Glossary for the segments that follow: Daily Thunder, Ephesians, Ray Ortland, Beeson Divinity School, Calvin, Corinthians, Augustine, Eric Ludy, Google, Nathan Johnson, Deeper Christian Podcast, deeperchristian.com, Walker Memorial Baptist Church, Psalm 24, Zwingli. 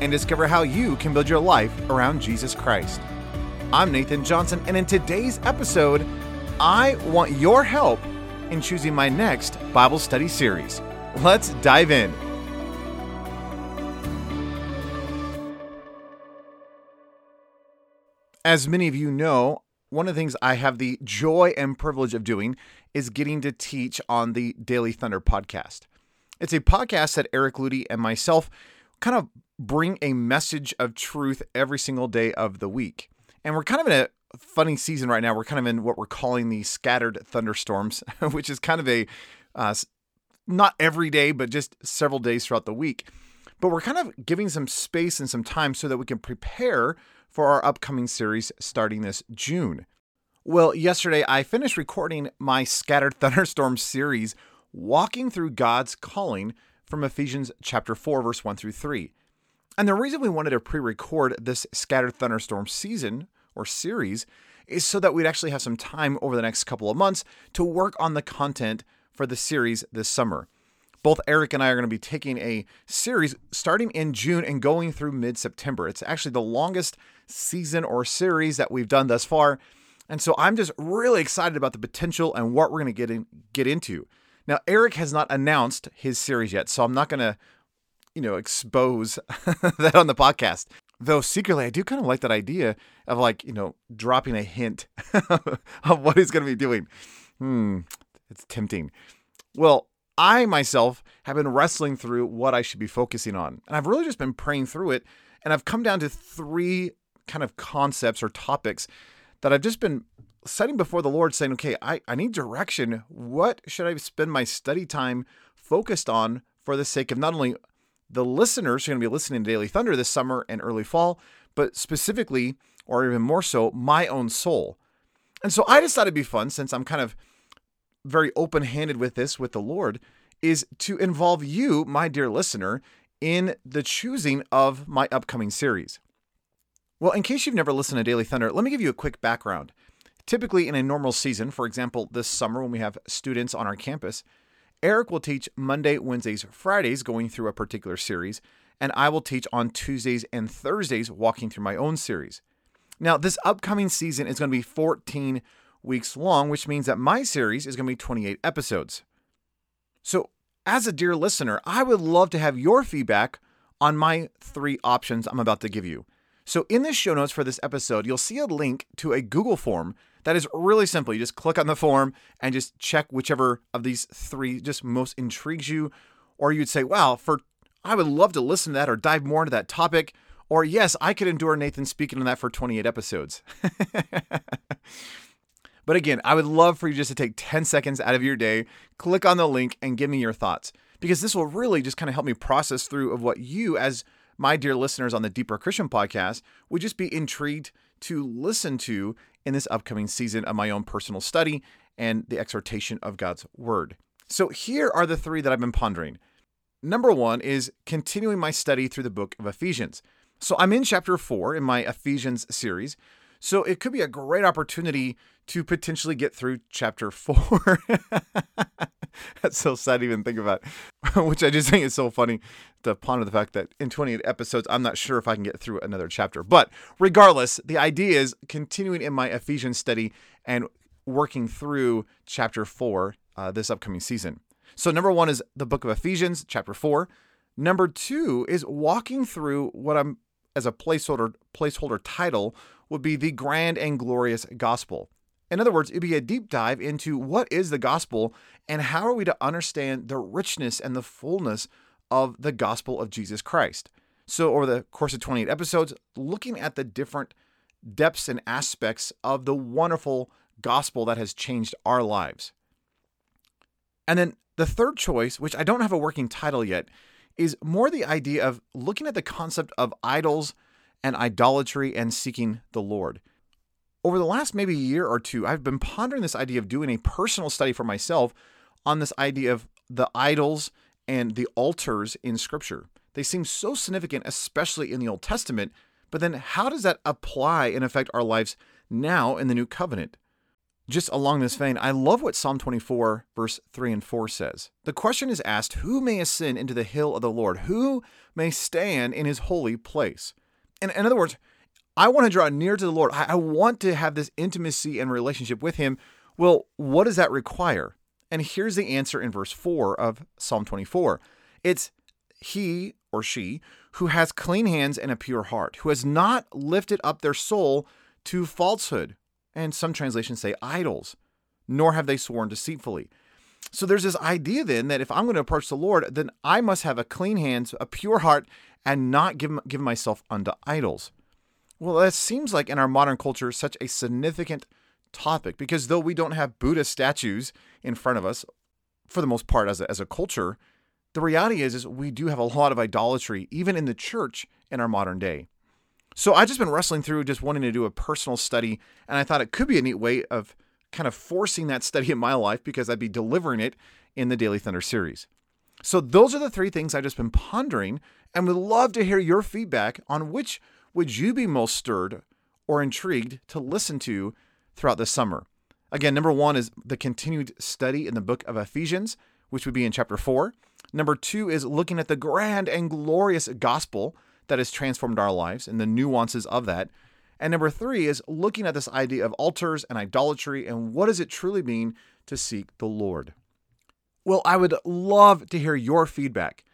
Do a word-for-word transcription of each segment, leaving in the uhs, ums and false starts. and discover how you can build your life around Jesus Christ. I'm Nathan Johnson, and in today's episode, I want your help in choosing my next Bible study series. Let's dive in. As many of you know, one of the things I have the joy and privilege of doing is getting to teach on the Daily Thunder podcast. It's a podcast that Eric Ludy and myself kind of bring a message of truth every single day of the week. And we're kind of in a funny season right now. We're kind of in what we're calling the scattered thunderstorms, which is kind of a, uh, not every day, but just several days throughout the week. But we're kind of giving some space and some time so that we can prepare for our upcoming series starting this June. Well, yesterday I finished recording my Scattered Thunderstorm series, walking through God's calling from Ephesians chapter four, verse one through three. And the reason we wanted to pre-record this Scattered Thunderstorm season or series is so that we'd actually have some time over the next couple of months to work on the content for the series this summer. Both Eric and I are going to be taking a series starting in June and going through mid-September. It's actually the longest season or series that we've done thus far. And so I'm just really excited about the potential and what we're going to get in, get into. Now, Eric has not announced his series yet, so I'm not going to, you know, expose that on the podcast. Though secretly, I do kind of like that idea of like, you know, dropping a hint of what he's going to be doing. Hmm, it's tempting. Well, I myself have been wrestling through what I should be focusing on. And I've really just been praying through it. And I've come down to three kind of concepts or topics that I've just been setting before the Lord saying, okay, I, I need direction. What should I spend my study time focused on for the sake of not only the listeners who are going to be listening to Daily Thunder this summer and early fall, but specifically, or even more so, my own soul. And so I just thought it'd be fun, since I'm kind of very open-handed with this with the Lord, is to involve you, my dear listener, in the choosing of my upcoming series. Well, in case you've never listened to Daily Thunder, let me give you a quick background. Typically in a normal season, for example, this summer when we have students on our campus, Eric will teach Monday, Wednesdays, Fridays, going through a particular series, and I will teach on Tuesdays and Thursdays, walking through my own series. Now, this upcoming season is going to be fourteen weeks long, which means that my series is going to be twenty-eight episodes. So as a dear listener, I would love to have your feedback on my three options I'm about to give you. So in the show notes for this episode, you'll see a link to a Google form that is really simple. You just click on the form and just check whichever of these three just most intrigues you. Or you'd say, wow, for I would love to listen to that or dive more into that topic. Or yes, I could endure Nathan speaking on that for twenty-eight episodes. But again, I would love for you just to take ten seconds out of your day, click on the link, and give me your thoughts, because this will really just kind of help me process through of what you, as my dear listeners on the Deeper Christian Podcast, would just be intrigued to listen to in this upcoming season of my own personal study and the exhortation of God's Word. So here are the three that I've been pondering. Number one is continuing my study through the book of Ephesians. So I'm in chapter four in my Ephesians series. So it could be a great opportunity to potentially get through chapter four. That's so sad to even think about, which I just think is so funny to ponder the fact that in twenty-eight episodes, I'm not sure if I can get through another chapter. But regardless, the idea is continuing in my Ephesians study and working through chapter four uh, this upcoming season. So number one is the book of Ephesians, chapter four. Number two is walking through what I'm, as a placeholder placeholder title, would be the grand and glorious gospel. In other words, it'd be a deep dive into what is the gospel and how are we to understand the richness and the fullness of the gospel of Jesus Christ. So over the course of twenty-eight episodes, looking at the different depths and aspects of the wonderful gospel that has changed our lives. And then the third choice, which I don't have a working title yet, is more the idea of looking at the concept of idols and idolatry and seeking the Lord. Over the last maybe year or two, I've been pondering this idea of doing a personal study for myself on this idea of the idols and the altars in Scripture. They seem so significant, especially in the Old Testament, but then how does that apply and affect our lives now in the New Covenant? Just along this vein, I love what Psalm twenty-four, verse three and four says. The question is asked, who may ascend into the hill of the Lord? Who may stand in his holy place? And in other words, I want to draw near to the Lord. I want to have this intimacy and relationship with him. Well, what does that require? And here's the answer in verse four of Psalm twenty-four. It's he or she who has clean hands and a pure heart, who has not lifted up their soul to falsehood. And some translations say idols, nor have they sworn deceitfully. So there's this idea then that if I'm going to approach the Lord, then I must have a clean hand, a pure heart, and not give, give myself unto idols. Well, that seems like in our modern culture such a significant topic, because though we don't have Buddha statues in front of us, for the most part as a, as a culture, the reality is, is we do have a lot of idolatry, even in the church in our modern day. So I've just been wrestling through just wanting to do a personal study, and I thought it could be a neat way of kind of forcing that study in my life because I'd be delivering it in the Daily Thunder series. So those are the three things I've just been pondering, and would love to hear your feedback on which would you be most stirred or intrigued to listen to throughout the summer. Again, number one is the continued study in the book of Ephesians, which would be in chapter four. Number two is looking at the grand and glorious gospel that has transformed our lives and the nuances of that. And number three is looking at this idea of altars and idolatry and what does it truly mean to seek the Lord? Well, I would love to hear your feedback.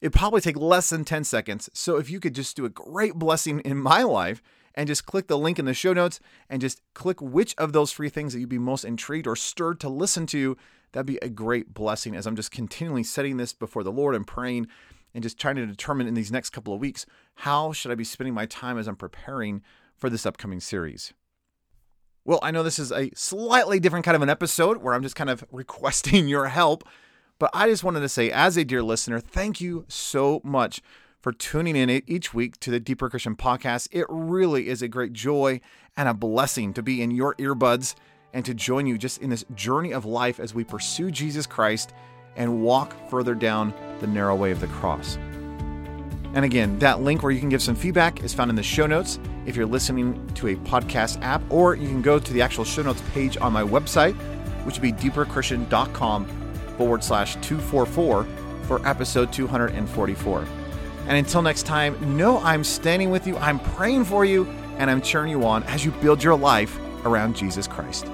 It'd probably take less than ten seconds. So if you could just do a great blessing in my life and just click the link in the show notes and just click which of those three things that you'd be most intrigued or stirred to listen to, that'd be a great blessing as I'm just continually setting this before the Lord and praying and just trying to determine in these next couple of weeks, how should I be spending my time as I'm preparing for this upcoming series? Well, I know this is a slightly different kind of an episode where I'm just kind of requesting your help, but I just wanted to say, as a dear listener, thank you so much for tuning in each week to the Deeper Christian Podcast. It really is a great joy and a blessing to be in your earbuds and to join you just in this journey of life as we pursue Jesus Christ and walk further down the narrow way of the cross. And again, that link where you can give some feedback is found in the show notes if you're listening to a podcast app, or you can go to the actual show notes page on my website, which would be deeper christian dot com forward slash two forty-four for episode two forty-four. And until next time, know I'm standing with you, I'm praying for you, and I'm cheering you on as you build your life around Jesus Christ.